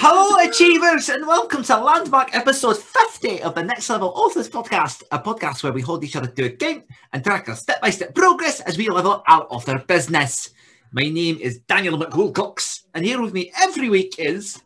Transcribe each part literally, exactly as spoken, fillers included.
Hello, achievers, and welcome to landmark episode fifty of the Next Level Authors podcast, a podcast where we hold each other to account and track our step-by-step progress as we level our author business. My name is Daniel McWoolcox, and here with me every week is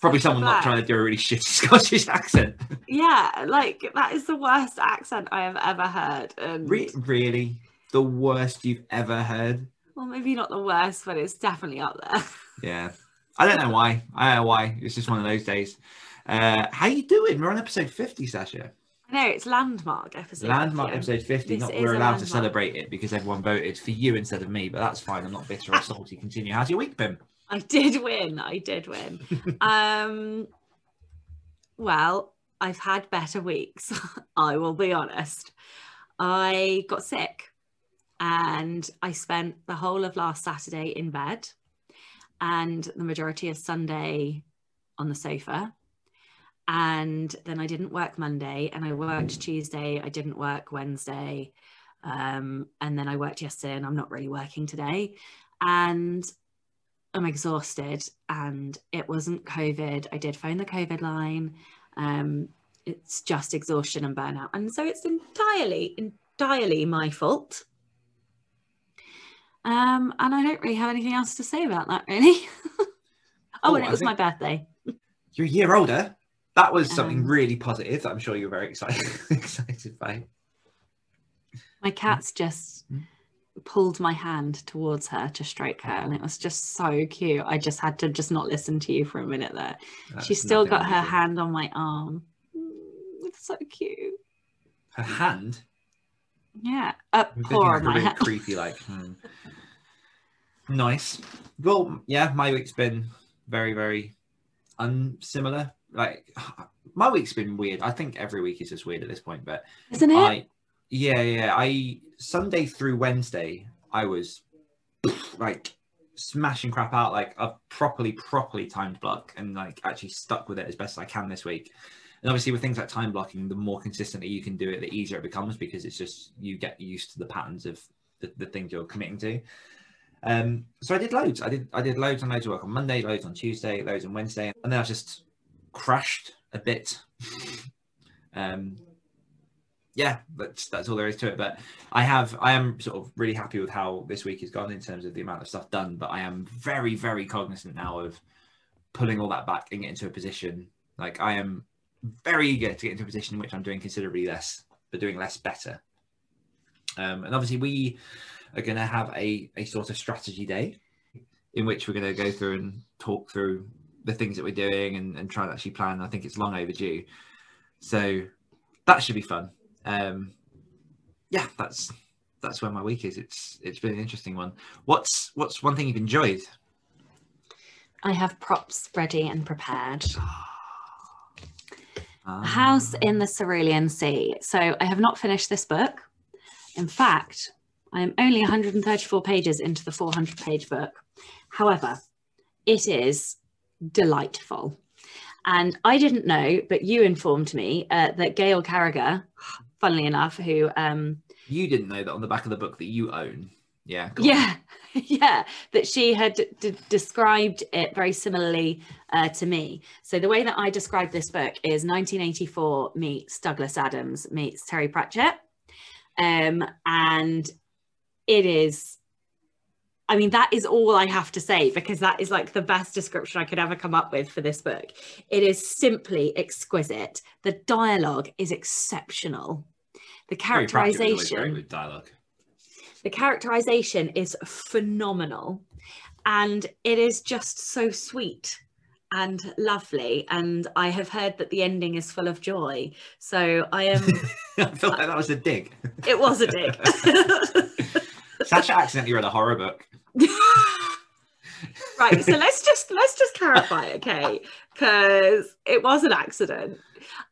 probably someone not trying to do a really shitty Scottish accent. Yeah, like that is the worst accent I have ever heard. And Re- really, the worst you've ever heard? Well, maybe not the worst, but it's definitely up there. Yeah. I don't know why. I don't know why. It's just one of those days. Uh, how you doing? We're on episode fifty, Sasha. No, it's landmark episode. Landmark episode fifty. Not we're allowed to celebrate it because everyone voted for you instead of me, but that's fine. I'm not bitter or salty. Continue. How's your week been? I did win. I did win. um, well, I've had better weeks. I will be honest. I got sick and I spent the whole of last Saturday in bed and the majority of Sunday on the sofa, and then I didn't work Monday and I worked Tuesday, I didn't work Wednesday, um, and then I worked yesterday and I'm not really working today, and I'm exhausted. And it wasn't COVID. I did phone the COVID line. Um, it's just exhaustion and burnout, and so it's entirely entirely my fault. Um, and I don't really have anything else to say about that, really. oh, oh, and it I was my birthday. You're a year older. That was um, something really positive that I'm sure you were very excited, excited by. My cat's just mm-hmm. pulled my hand towards her to stroke her, and it was just so cute. I just had to just not listen to you for a minute there. That's She's still got her hand on my arm. Mm, it's so cute. Her hand? Yeah, up poor my head. Creepy, like. Hmm. Nice. Well, yeah, my week's been very, very unsimilar. Like, my week's been weird. I think every week is just weird at this point, but isn't it? I, yeah, yeah. I Sunday through Wednesday, I was like smashing crap out. Like, I've properly, properly timed block and like actually stuck with it as best I can this week. And obviously with things like time blocking, the more consistently you can do it, the easier it becomes, because it's just you get used to the patterns of the, the things you're committing to. Um, so I did loads. I did I did loads and loads of work on Monday, loads on Tuesday, loads on Wednesday. And then I just crashed a bit. um, yeah, that's that's all there is to it. But I have I am sort of really happy with how this week has gone in terms of the amount of stuff done. But I am very, very cognizant now of pulling all that back and getting to a position. Like I am very eager to get into a position in which I'm doing considerably less, but doing less better. Um, and obviously we are going to have a, a sort of strategy day in which we're going to go through and talk through the things that we're doing and, and try and actually plan. I think it's long overdue. So that should be fun. Um, yeah, that's that's where my week is. It's It's been an interesting one. What's what's one thing you've enjoyed? I have props ready and prepared. A House in the Cerulean Sea. So I have not finished this book. In fact, I am only one hundred thirty-four pages into the four hundred page book. However, it is delightful. And I didn't know, but you informed me uh, that Gail Carriger, funnily enough, who... Um, you didn't know that on the back of the book that you own. Yeah. Yeah. Yeah. That she had d- described it very similarly uh, to me. So the way that I describe this book is nineteen eighty-four meets Douglas Adams meets Terry Pratchett. Um, and it is, I mean, that is all I have to say, because that is like the best description I could ever come up with for this book. It is simply exquisite. The dialogue is exceptional. The characterization. Terry Pratchett was always great with dialogue. The characterization is phenomenal, and it is just so sweet and lovely, and I have heard that the ending is full of joy, so I am... I feel like that was a dig. It was a dig. Sasha accidentally read a horror book. Right, so let's just let's just clarify, okay? because it was an accident.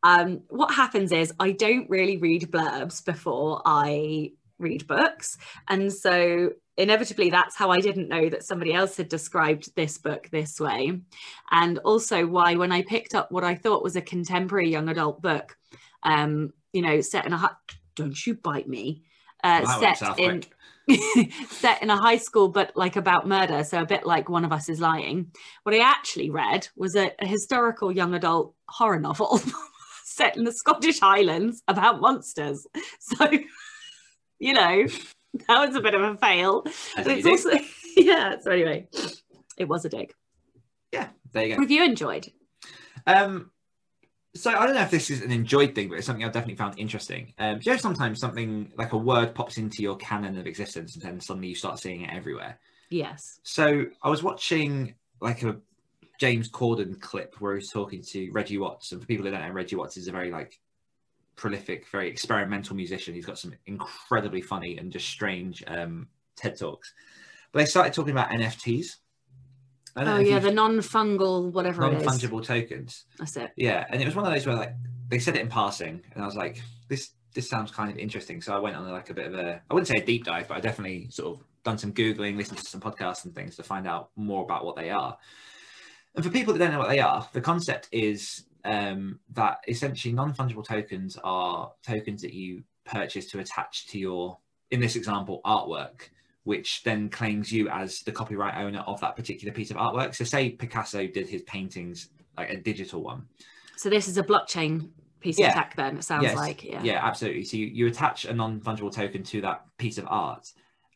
Um, what happens is I don't really read blurbs before I read books. And so inevitably, that's how I didn't know that somebody else had described this book this way. And also why, when I picked up what I thought was a contemporary young adult book, um, you know, set in a, don't you bite me, uh, wow, set in, set in a high school, but like about murder. So a bit like One of Us Is Lying. What I actually read was a, a historical young adult horror novel set in the Scottish Highlands about monsters. So, you know, that was a bit of a fail. But it's also, yeah, so anyway, it was a dig. Yeah, there you go. Have you enjoyed? Um, so I don't know if this is an enjoyed thing, but it's something I've definitely found interesting. Um, you know, sometimes something like a word pops into your canon of existence and then suddenly you start seeing it everywhere. Yes. So I was watching like a James Corden clip where he's talking to Reggie Watts. And for people who don't know, Reggie Watts is a very like prolific, very experimental musician. He's got some incredibly funny and just strange um, TED Talks. But they started talking about N F Ts. Oh yeah, the non-fungible whatever it is. Non-fungible tokens. That's it. Yeah, and it was one of those where like they said it in passing, and I was like, this this sounds kind of interesting. So I went on like a bit of a, I wouldn't say a deep dive, but I definitely sort of done some Googling, listened to some podcasts and things to find out more about what they are. And for people that don't know what they are, the concept is um, that essentially non-fungible tokens are tokens that you purchase to attach to your, in this example, artwork, which then claims you as the copyright owner of that particular piece of artwork. So say Picasso did his paintings, like a digital one. So this is a blockchain piece yeah. of tech then, it sounds yes. like. Yeah, yeah, absolutely. So you, you attach a non-fungible token to that piece of art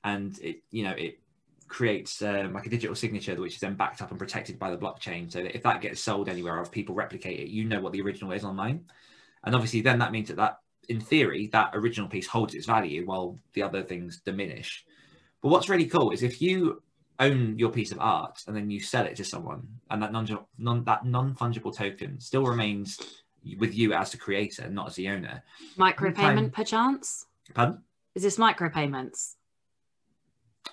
and it, you know, it creates um, like a digital signature, which is then backed up and protected by the blockchain. So that if that gets sold anywhere or if people replicate it, you know what the original is online. And obviously then that means that, that in theory, that original piece holds its value while the other things diminish. But what's really cool is if you own your piece of art and then you sell it to someone and that non, non that non-fungible token still remains with you as the creator, not as the owner. Micropayment perchance? Pardon? Is this micropayments?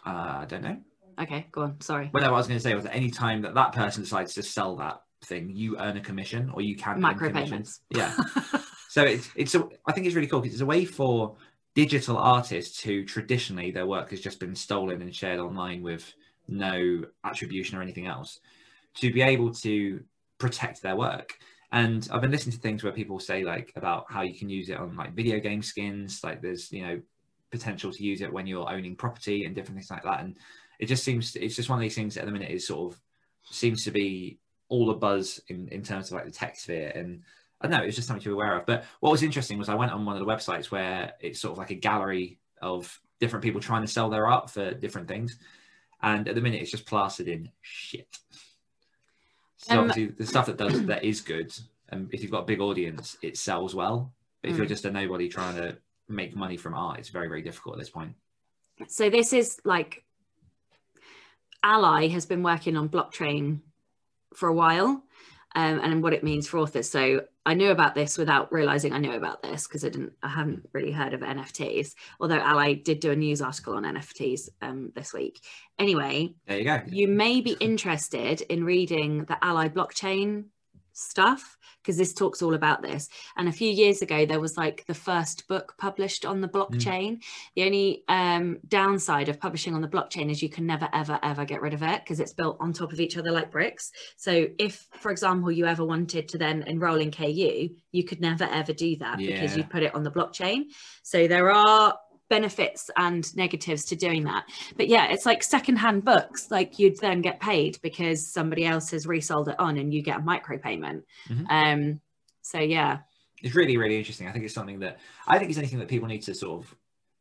Uh, I don't know. Okay, go on, sorry. Well, no, what I was going to say was that any time that that person decides to sell that thing, you earn a commission or you can earn commissions. Yeah. So it's, it's a, I think it's really cool because it's a way for digital artists who traditionally their work has just been stolen and shared online with no attribution or anything else to be able to protect their work. And I've been listening to things where people say like about how you can use it on like video game skins, like there's, you know, potential to use it when you're owning property and different things like that. And it just seems, it's just one of these things that at the minute is sort of seems to be all a buzz in, in terms of like the tech sphere. And I don't know, it was just something to be aware of. But what was interesting was I went on one of the websites where it's sort of like a gallery of different people trying to sell their art for different things. And at the minute, it's just plastered in shit. So um, obviously the stuff that does that is good. And if you've got a big audience, it sells well. But if mm. you're just a nobody trying to make money from art, it's very, very difficult at this point. So this is like, Ally has been working on blockchain for a while. Um, and what it means for authors. So I knew about this without realizing I knew about this because I didn't, I haven't really heard of N F Ts, although Ally did do a news article on N F Ts um, this week. Anyway, there you go. You may be interested in reading the Ally blockchain stuff because this talks all about this. And a few years ago, there was like the first book published on the blockchain. Mm. The only um, downside of publishing on the blockchain is you can never, ever, ever get rid of it because it's built on top of each other like bricks. So if, for example, you ever wanted to then enroll in K U, you could never, ever do that yeah. because you'd put it on the blockchain. So there are benefits and negatives to doing that. But yeah, it's like secondhand books, like you'd then get paid because somebody else has resold it on and you get a micropayment. Mm-hmm. Um, so yeah. It's really, really interesting. I think it's something that, I think it's anything that people need to sort of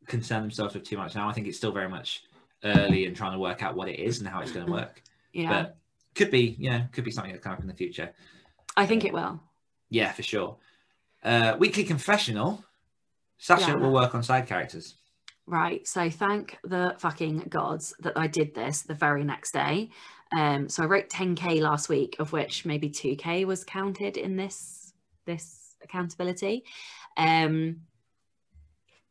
concern themselves with too much now. I think it's still very much early and trying to work out what it is and how it's going to work. Yeah. But could be, you know, could be something that comes up in the future. I think it will. Yeah, for sure. Uh, weekly confessional. Sasha yeah. will work on side characters. Right, so thank the fucking gods that I did this the very next day. Um, so I wrote ten K last week, of which maybe two K was counted in this this accountability. Um,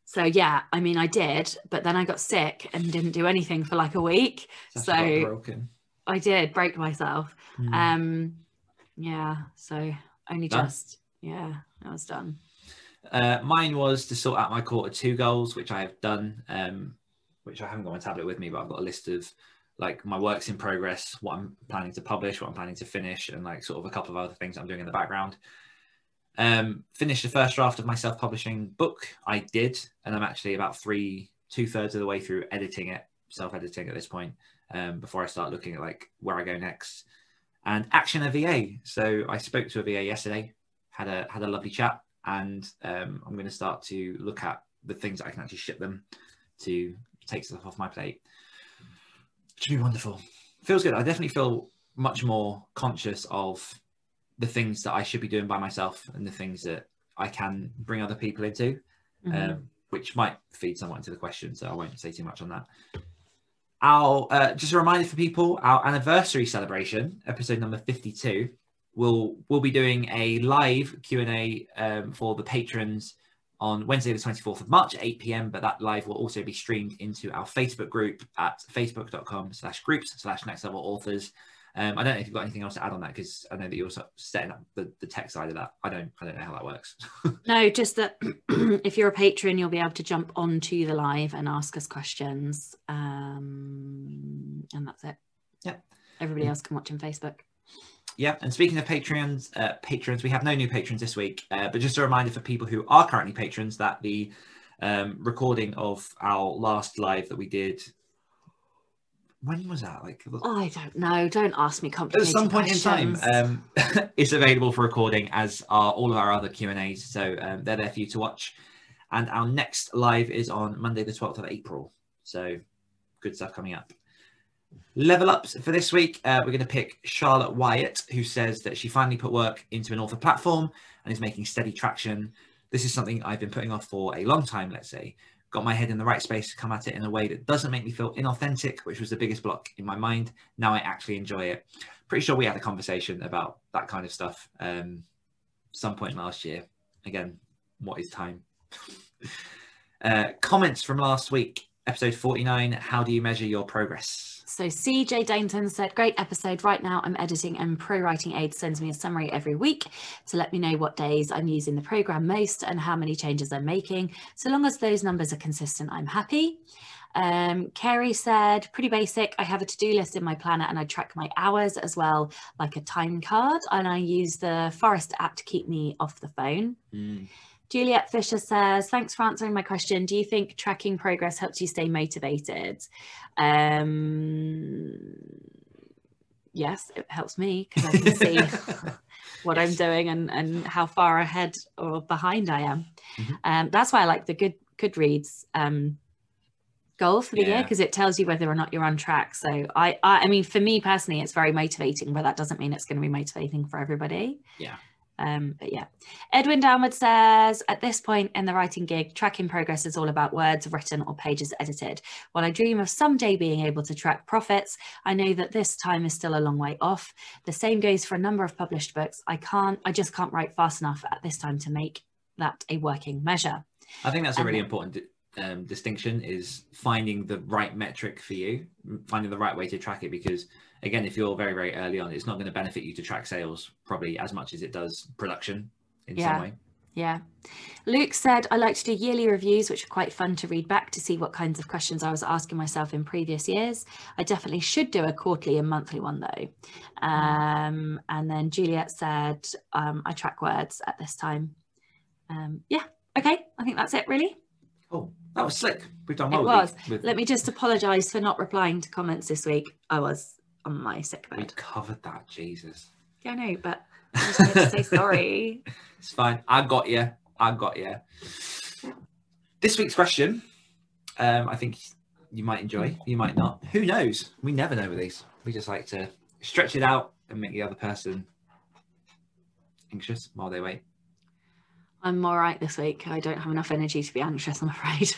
so yeah, I mean I did, but then I got sick and didn't do anything for like a week. Sasha so got broken. I did break myself. Mm. Um, Yeah, so only done. just, yeah, I was done. Uh, mine was to sort out my quarter two goals, which I have done, um, which I haven't got my tablet with me, but I've got a list of like my works in progress, what I'm planning to publish, what I'm planning to finish, and like sort of a couple of other things I'm doing in the background. Um, finished the first draft of my self-publishing book. I did, and I'm actually about three, two thirds of the way through editing it, self-editing at this point, um, before I start looking at like where I go next. And action a V A. So I spoke to a V A yesterday, had a had a lovely chat, and um, I'm going to start to look at the things that I can actually ship them to take stuff off my plate. It should be wonderful. Feels good. I definitely feel much more conscious of the things that I should be doing by myself and the things that I can bring other people into, mm-hmm. um, which might feed somewhat into the question, so I won't say too much on that. Our, uh, just a reminder for people, our anniversary celebration, episode number fifty-two, we'll, we'll be doing a live Q and A um, for the patrons on Wednesday the twenty-fourth of March at eight p m, but that live will also be streamed into our Facebook group at facebook.com slash groups slash next level authors. Um, I don't know if you've got anything else to add on that, because I know that you're also setting up the, the tech side of that. I don't I don't know how that works. No, just that if you're a patron, you'll be able to jump onto the live and ask us questions. Um, and that's it. Yep. Everybody else can watch on Facebook. Yeah. And speaking of Patreons, uh, patrons, we have no new patrons this week. Uh, but just a reminder for people who are currently patrons that the um, recording of our last live that we did... When was that? Like, oh, I don't know. Don't ask me complicated At some point questions. in time, um, it's available for recording, as are all of our other Q and A's. So um, they're there for you to watch. And our next live is on Monday, the twelfth of April. So good stuff coming up. Level ups for this week. Uh, we're going to pick Charlotte Wyatt, who says that she finally put work into an author platform and is making steady traction. This is something I've been putting off for a long time, let's say. Got my head in the right space to come at it in a way that doesn't make me feel inauthentic, which was the biggest block in my mind. Now I actually enjoy it. Pretty sure we had a conversation about that kind of stuff um, some point last year. Again, what is time? uh, comments from last week, episode forty-nine, how do you measure your progress? So C J Dainton said, great episode. Right now I'm editing and ProWritingAid sends me a summary every week to let me know what days I'm using the program most and how many changes I'm making. So long as those numbers are consistent, I'm happy. Um, Kerry said, pretty basic. I have a to-do list in my planner and I track my hours as well, like a time card. And I use the Forest app to keep me off the phone. Mm. Juliet Fisher says, thanks for answering my question. Do you think tracking progress helps you stay motivated? Um, yes, it helps me because I can see what yes. I'm doing and, and how far ahead or behind I am. Mm-hmm. Um, that's why I like the good Goodreads um, goal for the yeah. year, because it tells you whether or not you're on track. So I, I, I mean, for me personally, it's very motivating, but that doesn't mean it's going to be motivating for everybody. Yeah. Um, but yeah, Edwin Downward says, at this point in the writing gig, tracking progress is all about words written or pages edited. While I dream of someday being able to track profits, I know that this time is still a long way off. The same goes for a number of published books. I can't, I just can't write fast enough at this time to make that a working measure. I think that's a really um, important um, distinction, is finding the right metric for you, finding the right way to track it, because again, if you're very, very early on, it's not going to benefit you to track sales probably as much as it does production in yeah. some way. Yeah. Luke said, I like to do yearly reviews, which are quite fun to read back to see what kinds of questions I was asking myself in previous years. I definitely should do a quarterly and monthly one, though. Um, and then Juliet said, um, I track words at this time. Um, yeah. Okay. I think that's it, really. Cool. That was slick. We've done well. It was. With... Let me just apologise for not replying to comments this week. I was. On my sick bed. We covered that, Jesus. Yeah, I know, but I just wanted to say sorry. It's fine. I got you. I got you. This week's question, um, I think you might enjoy, you might not. Who knows? We never know with these. We just like to stretch it out and make the other person anxious while they wait. I'm all right this week. I don't have enough energy to be anxious, I'm afraid.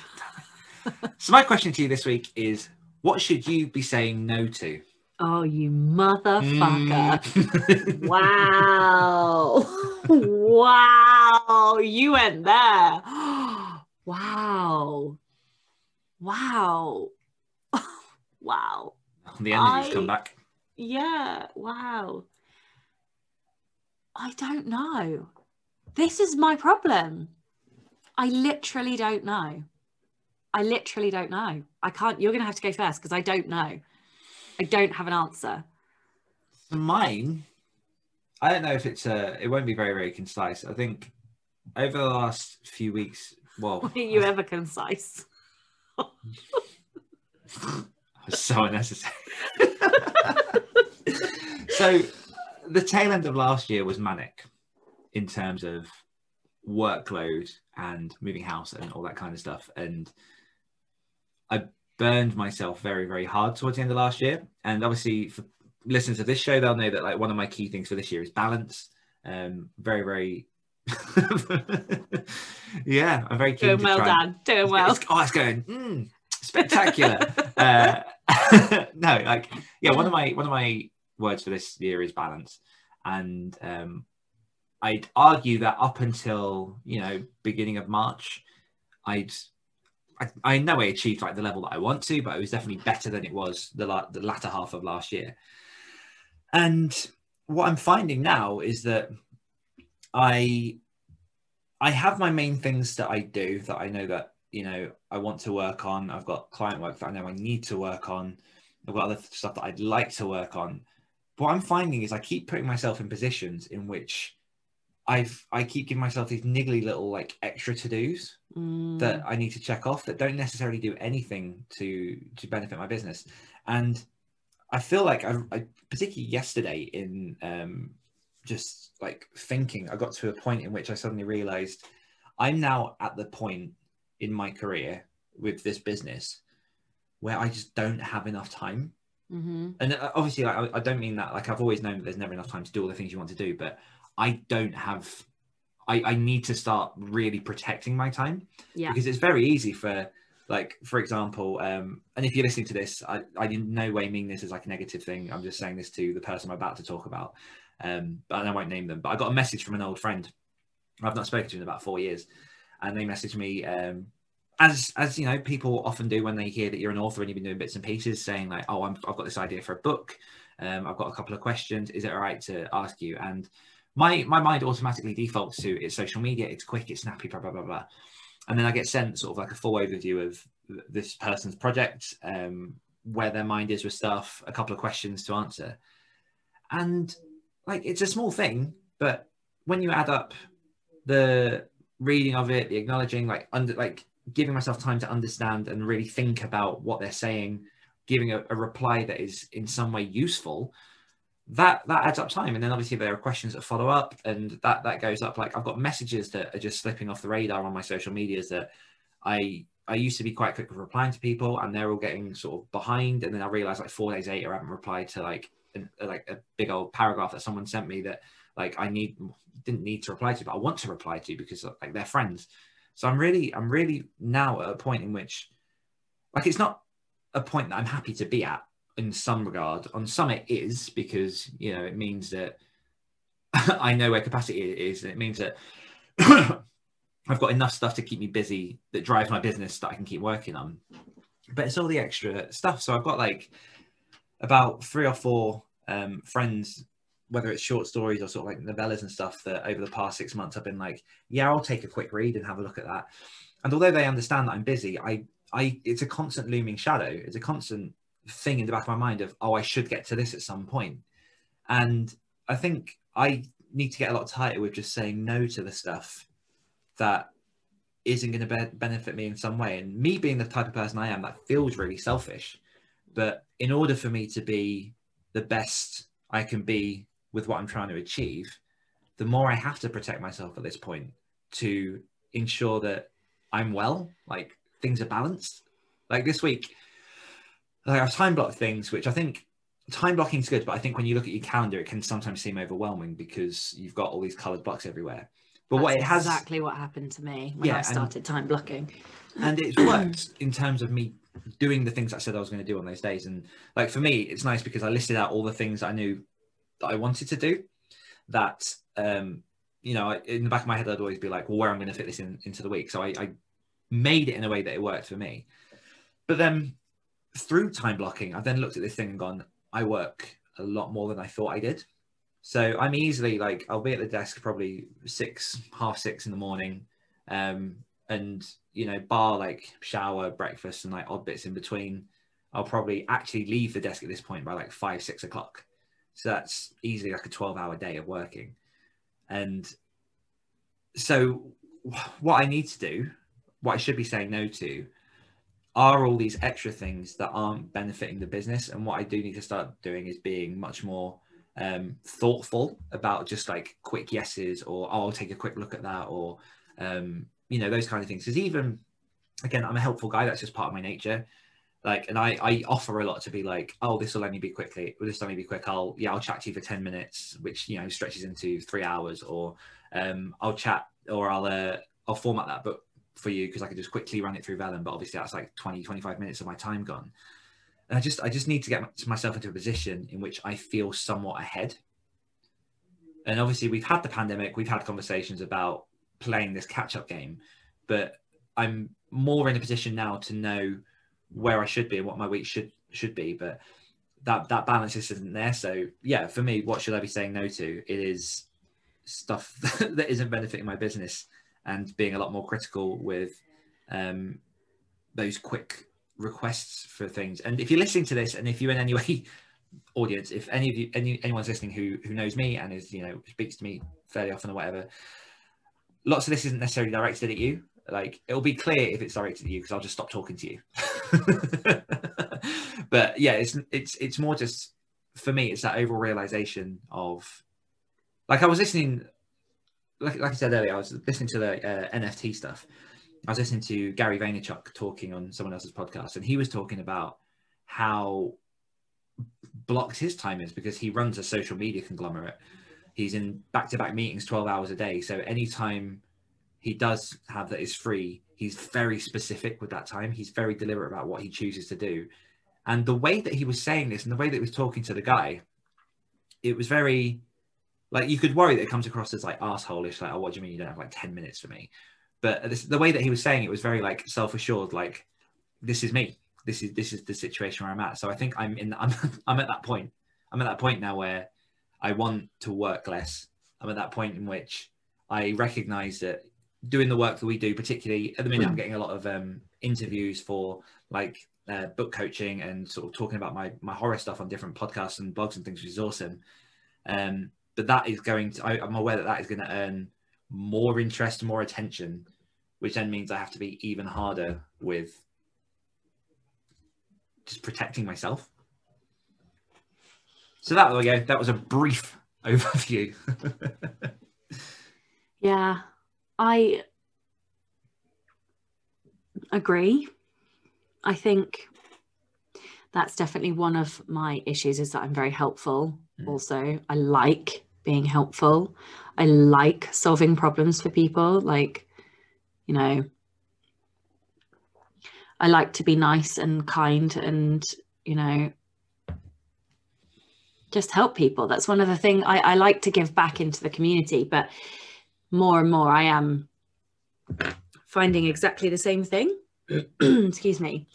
So my question to you this week is, what should you be saying no to? Oh, you motherfucker. Mm. Wow. Wow. You went there. Wow. Wow. Wow. The energy's I... come back. Yeah. Wow. I don't know. This is my problem. I literally don't know. I literally don't know. I can't, you're going to have to go first because I don't know. I don't have an answer. For mine, I don't know if it's a, it won't be very, very concise. I think over the last few weeks, well. Were you I, ever concise? So unnecessary. So the tail end of last year was manic in terms of workload and moving house and all that kind of stuff, and I burned myself very very hard towards the end of last year. And obviously for listeners to this show, they'll know that like one of my key things for this year is balance. Um very very yeah, I'm very keen doing to well try Dan doing well it's, oh it's going mm, spectacular. uh no like yeah one of my one of my words for this year is balance, and um I'd argue that up until, you know, beginning of March, I'd, I, I know I achieved like the level that I want to, but it was definitely better than it was the, la- the latter half of last year. And what I'm finding now is that I, I have my main things that I do that I know that, you know, I want to work on. I've got client work that I know I need to work on. I've got other stuff that I'd like to work on. But what I'm finding is I keep putting myself in positions in which I've, I keep giving myself these niggly little like extra to-dos mm. that I need to check off that don't necessarily do anything to to benefit my business. And I feel like I, I particularly yesterday in um, just like thinking, I got to a point in which I suddenly realized I'm now at the point in my career with this business where I just don't have enough time. Mm-hmm. And obviously I, I don't mean that, like I've always known that there's never enough time to do all the things you want to do, but I don't have, I, I need to start really protecting my time. Yeah. Because it's very easy for, like, for example, um, and if you're listening to this, I, I in no way mean this as like a negative thing. I'm just saying this to the person I'm about to talk about, um, and I won't name them, but I got a message from an old friend. I've not spoken to him in about four years. And they messaged me, um, as, as you know, people often do when they hear that you're an author and you've been doing bits and pieces, saying like, oh, I'm, I've got this idea for a book. Um, I've got a couple of questions. Is it all right to ask you? And My my mind automatically defaults to it's social media, it's quick, it's snappy, blah, blah, blah, blah. And then I get sent sort of like a full overview of this person's project, um, where their mind is with stuff, a couple of questions to answer. And like, it's a small thing, but when you add up the reading of it, the acknowledging, like under, like giving myself time to understand and really think about what they're saying, giving a, a reply that is in some way useful, that that adds up time. And then obviously there are questions that follow up, and that that goes up. Like I've got messages that are just slipping off the radar on my social medias that I I used to be quite quick with replying to people, and they're all getting sort of behind. And then I realized like four days later I haven't replied to like an, like a big old paragraph that someone sent me that like I need didn't need to reply to, but I want to reply to because like they're friends. So I'm really I'm really now at a point in which like it's not a point that I'm happy to be at. In some regard, on some it is, because you know it means that I know where capacity is, and it means that I've got enough stuff to keep me busy that drives my business that I can keep working on. But it's all the extra stuff. So I've got like about three or four um friends, whether it's short stories or sort of like novellas and stuff, that over the past six months I've been like, yeah, I'll take a quick read and have a look at that. And although they understand that I'm busy, I I it's a constant looming shadow, it's a constant thing in the back of my mind of, oh, I should get to this at some point. And I think I need to get a lot tighter with just saying no to the stuff that isn't going to be- benefit me in some way. And me being the type of person I am, that feels really selfish, but in order for me to be the best I can be with what I'm trying to achieve, the more I have to protect myself at this point to ensure that I'm well, like things are balanced. Like this week, like I've time blocked things, which I think time blocking is good, but I think when you look at your calendar, it can sometimes seem overwhelming because you've got all these coloured blocks everywhere. But That's what it has exactly what happened to me when yeah, I started and, time blocking, and it's worked in terms of me doing the things I said I was going to do on those days. And like for me, it's nice because I listed out all the things I knew that I wanted to do. That um, you know, in the back of my head, I'd always be like, well, where am I going to fit this in into the week? So I, I made it in a way that it worked for me. But then, through time blocking, I've then looked at this thing and gone, I work a lot more than I thought I did. So I'm easily like, I'll be at the desk probably six, half six in the morning. Um, and, you know, bar like shower, breakfast and like odd bits in between, I'll probably actually leave the desk at this point by like five, six o'clock. So that's easily like a twelve hour day of working. And so what I need to do, what I should be saying no to, are all these extra things that aren't benefiting the business. And what I do need to start doing is being much more um, thoughtful about just like quick yeses, or oh, I'll take a quick look at that, or, um, you know, those kind of things. Because even, again, I'm a helpful guy. That's just part of my nature. Like, and I, I offer a lot to be like, oh, this will only be quickly, this will only be quick. I'll, yeah, I'll chat to you for ten minutes, which, you know, stretches into three hours or um, I'll chat or I'll, uh, I'll format that book for you because I could just quickly run it through Vellum. But obviously that's like twenty, twenty-five minutes of my time gone. And I just, I just need to get myself into a position in which I feel somewhat ahead. And obviously we've had the pandemic, we've had conversations about playing this catch up game, but I'm more in a position now to know where I should be and what my week should should be, but that that balance just isn't there. So yeah, for me, what should I be saying no to? It is stuff that isn't benefiting my business, and being a lot more critical with um those quick requests for things. And if you're listening to this, and if you in any way audience, if any of you any anyone's listening who who knows me and is, you know, speaks to me fairly often or whatever, lots of this isn't necessarily directed at you. Like, it'll be clear if it's directed at you because I'll just stop talking to you. But yeah, it's it's it's more just, for me, it's that overall realization of, like, I was listening, like, like I said earlier, I was listening to the uh, N F T stuff. I was listening to Gary Vaynerchuk talking on someone else's podcast, and he was talking about how blocked his time is because he runs a social media conglomerate. He's in back-to-back meetings twelve hours a day, so anytime he does have that is free, he's very specific with that time. He's very deliberate about what he chooses to do. And the way that he was saying this and the way that he was talking to the guy, it was very, like, you could worry that it comes across as like arsehole-ish, like, oh, what do you mean you don't have like ten minutes for me? But this, the way that he was saying it was very like self-assured, like, this is me. This is, this is the situation where I'm at. So I think I'm in, I'm, I'm at that point. I'm at that point now where I want to work less. I'm at that point in which I recognize that doing the work that we do, particularly at the minute, I'm getting a lot of um, interviews for like uh, book coaching and sort of talking about my my horror stuff on different podcasts and blogs and things, which is awesome. Um, but that is going to, I, I'm aware that that is going to earn more interest, more attention, which then means I have to be even harder with just protecting myself. So that, there we go. That was a brief overview. Yeah. I agree. I think that's definitely one of my issues, is that I'm very helpful. Mm. Also, I like being helpful. I like solving problems for people. Like, you know, I like to be nice and kind and, you know, just help people. That's one of the things I, I like to give back into the community, but more and more I am finding exactly the same thing. Excuse me.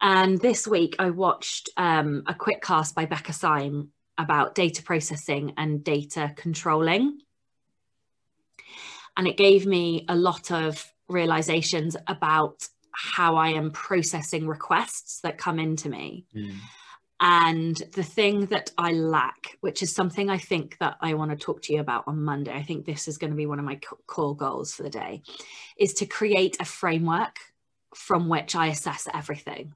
And this week I watched um, a quick cast by Becca Syme about data processing and data controlling. And it gave me a lot of realizations about how I am processing requests that come into me. Mm. And the thing that I lack, which is something I think that I want to talk to you about on Monday, I think this is going to be one of my core goals for the day, is to create a framework from which I assess everything.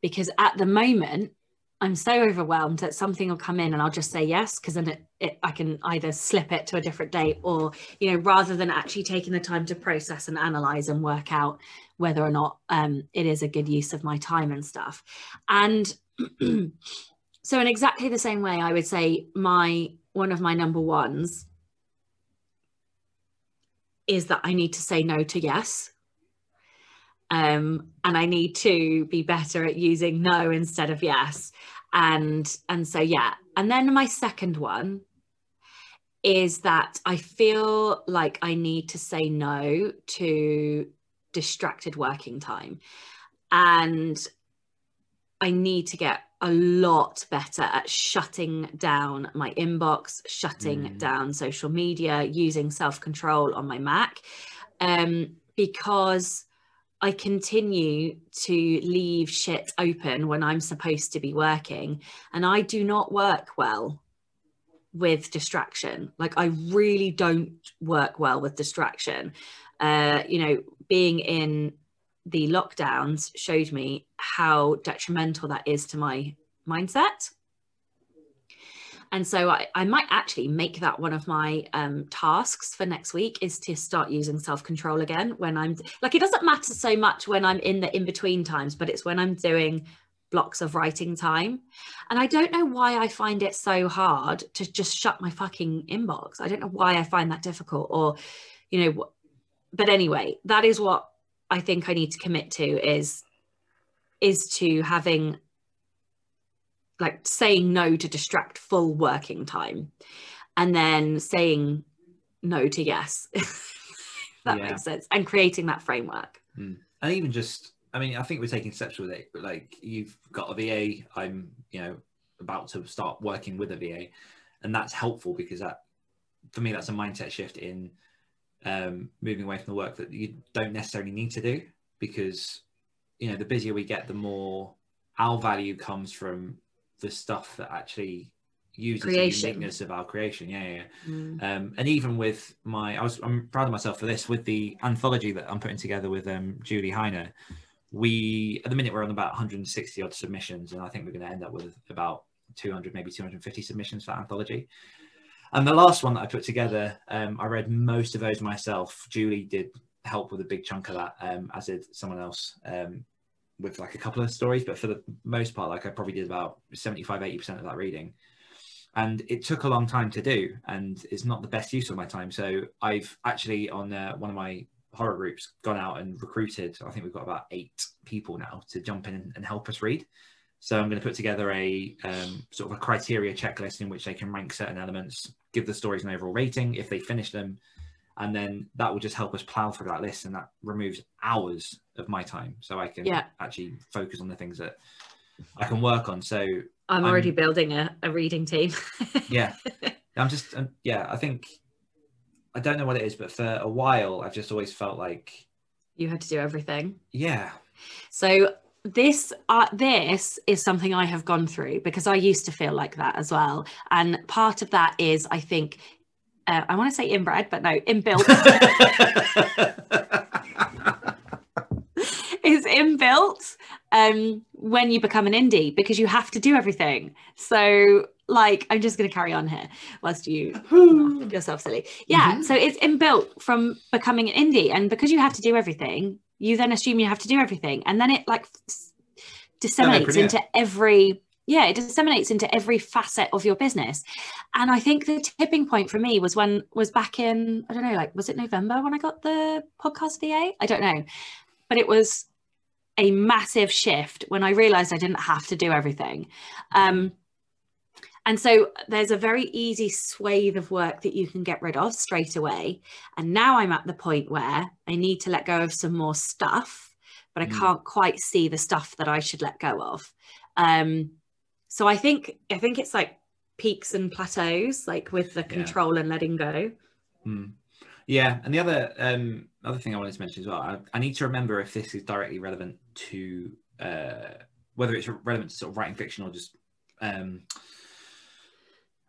Because at the moment, I'm so overwhelmed that something will come in and I'll just say yes, because then it, it, I can either slip it to a different date or, you know, rather than actually taking the time to process and analyze and work out whether or not um, it is a good use of my time and stuff. And so in exactly the same way, I would say my one of my number ones is that I need to say no to yes, um, and I need to be better at using no instead of yes, and and so yeah. And then my second one is that I feel like I need to say no to distracted working time, and I need to get a lot better at shutting down my inbox, shutting mm. down social media, using self-control on my Mac, um, because I continue to leave shit open when I'm supposed to be working, and I do not work well with distraction. Like, I really don't work well with distraction. Uh, you know, being in the lockdowns showed me how detrimental that is to my mindset. And so I, I might actually make that one of my um, tasks for next week, is to start using self-control again when I'm, like, it doesn't matter so much when I'm in the in-between times, but it's when I'm doing blocks of writing time. And I don't know why I find it so hard to just shut my fucking inbox. I don't know why I find that difficult, or, you know, but anyway, that is what I think I need to commit to, is is to having, like, saying no to distract full working time, and then saying no to yes. That yeah. makes sense. And creating that framework. Mm. And even just, I mean, I think we're taking steps with it. Like, you've got a V A, I'm, you know, about to start working with a V A, and that's helpful, because that, for me, that's a mindset shift in um, moving away from the work that you don't necessarily need to do, because, you know, the busier we get, the more our value comes from the stuff that actually uses creation. The uniqueness of our creation. Yeah, yeah, yeah. Mm. Um, and even with my, I was, I'm proud of myself for this, with the anthology that I'm putting together with um, Julie Heiner. We, at the minute, we're on about one hundred sixty odd submissions, and I think we're going to end up with about two hundred, maybe two hundred fifty submissions for anthology. And the last one that I put together, um, I read most of those myself. Julie did help with a big chunk of that, um, as did someone else, um, with like a couple of stories, but for the most part, like, I probably did about seventy-five, eighty percent of that reading. And it took a long time to do, and it's not the best use of my time. So I've actually, on uh, one of my horror groups, gone out and recruited, I think we've got about eight people now to jump in and help us read. So I'm going to put together a um, sort of a criteria checklist in which they can rank certain elements, give the stories an overall rating if they finish them, and then that will just help us plow through that list, and that removes hours of my time, so I can yeah. actually focus on the things that I can work on. So I'm already I'm, building a, a reading team. yeah, I'm just um, yeah. I think, I don't know what it is, but for a while I've just always felt like you had to do everything. Yeah. So this uh, this is something I have gone through, because I used to feel like that as well, and part of that is, I think, uh, I want to say inbred, but no, inbuilt. Is inbuilt um, when you become an indie, because you have to do everything. So, like, I'm just going to carry on here whilst you laugh yourself silly. Yeah, mm-hmm. So it's inbuilt from becoming an indie, and because you have to do everything, you then assume you have to do everything, and then it, like, disseminates into every yeah it disseminates into every facet of your business. And I think the tipping point for me was when was back in, I don't know, like, was it November when I got the podcast V A? I don't know, but it was a massive shift when I realized I didn't have to do everything. um And so there's a very easy swathe of work that you can get rid of straight away. And now I'm at the point where I need to let go of some more stuff, but I mm. can't quite see the stuff that I should let go of. Um, so I think I think it's like peaks and plateaus, like with the control yeah. and letting go. Mm. Yeah. And the other um, other thing I wanted to mention as well, I, I need to remember if this is directly relevant to, uh, whether it's relevant to sort of writing fiction or just... Um,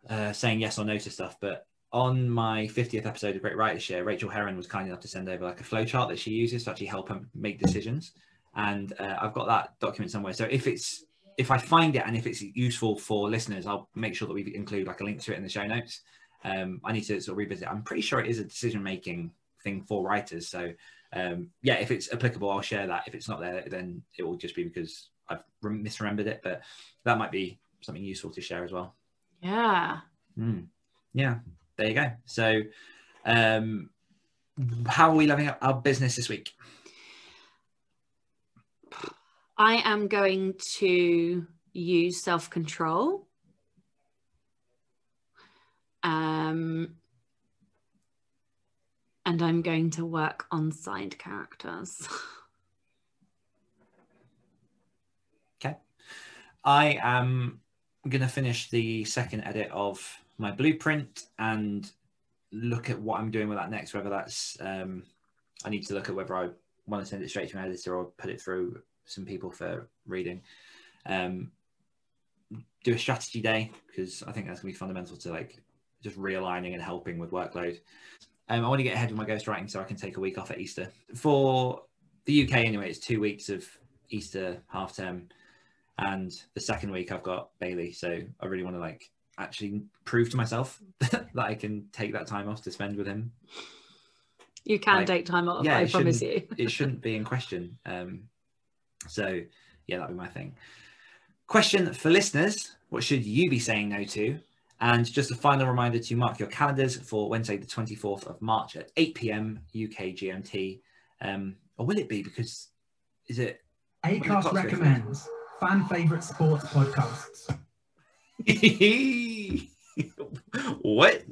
Uh, saying yes or no to stuff. But on my fiftieth episode of Great Writers Share, Rachel Heron was kind enough to send over like a flowchart that she uses to actually help her make decisions, and uh, I've got that document somewhere, so if it's if I find it and if it's useful for listeners, I'll make sure that we include like a link to it in the show notes. um I need to sort of revisit. I'm pretty sure it is a decision making thing for writers, so um yeah, if it's applicable, I'll share that. If it's not there, then it will just be because I've misremembered it, but that might be something useful to share as well. Yeah. Mm. Yeah, there you go. So um how are we leveling up our business this week? I am going to use self-control. Um and I'm going to work on side characters. I am going to finish the second edit of my blueprint and look at what I'm doing with that next, whether that's, um, I need to look at whether I want to send it straight to my editor or put it through some people for reading. Um, do a strategy day, because I think that's going to be fundamental to like just realigning and helping with workload. Um, I want to get ahead with my ghostwriting so I can take a week off at Easter. For the U K anyway, it's two weeks of Easter half term, and the second week I've got Bailey, so I really want to like actually prove to myself that I can take that time off to spend with him. You can like, take time off, yeah, I promise you. It shouldn't be in question. Um, so yeah, that'll be my thing. Question for listeners: what should you be saying no to? And just a final reminder to mark your calendars for Wednesday, the twenty-fourth of March at eight p m U K G M T. Um, or will it be? Because is it? Acast recommends fan favourite sports podcasts. What?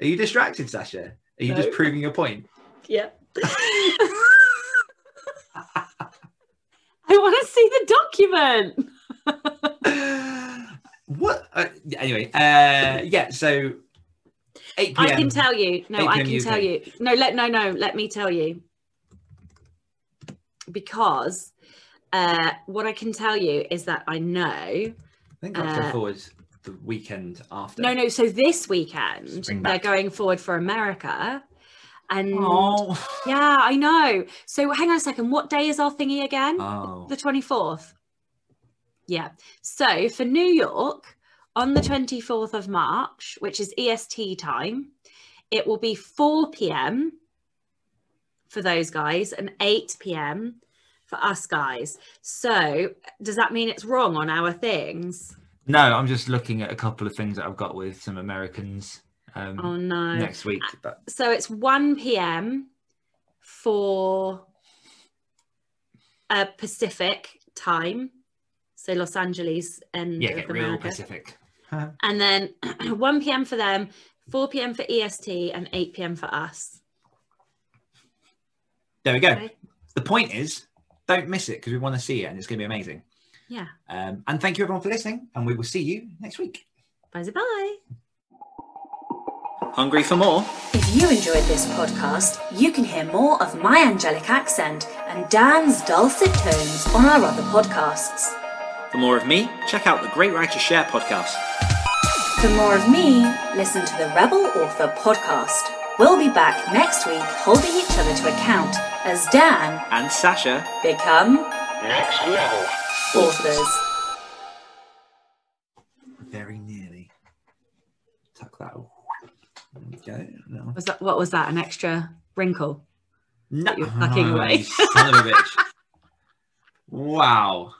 Are you distracted, Sasha? Are you no. just proving your point? Yeah. I want to see the document. What? Uh, anyway, uh, yeah. So, eight p m I can tell you. No, I can U K. Tell you. No, let no no. Let me tell you. Because uh, what I can tell you is that I know. I think that's uh, forward the weekend after. No, no. So this weekend they're going forward for America. And oh. yeah, I know. So hang on a second. What day is our thingy again? Oh. The twenty-fourth. Yeah. So for New York on the twenty-fourth of March, which is E S T time, it will be four p m for those guys and eight p m for us guys. So does that mean it's wrong on our things? No, I'm just looking at a couple of things that I've got with some Americans. Um, oh no! Next week. But... So it's one p m for uh, Pacific time, so Los Angeles and yeah, get real Pacific. Huh? And then one p m for them, four p m for E S T, and eight p m for us. There we go. Okay. The point is, don't miss it because we want to see it, and it's going to be amazing. Yeah. Um, and thank you everyone for listening, and we will see you next week. Bye bye. Hungry for more? If you enjoyed this podcast, you can hear more of my angelic accent and Dan's dulcet tones on our other podcasts. For more of me, check out the Great Writers Share podcast. For more of me, listen to the Rebel Author podcast. We'll be back next week holding each other to account as Dan and Sasha become Next Level Authors. Very nearly. Tuck that away. Go, no. Was that, what was that, an extra wrinkle? No. That you're tucking away. Son of a bitch. Wow.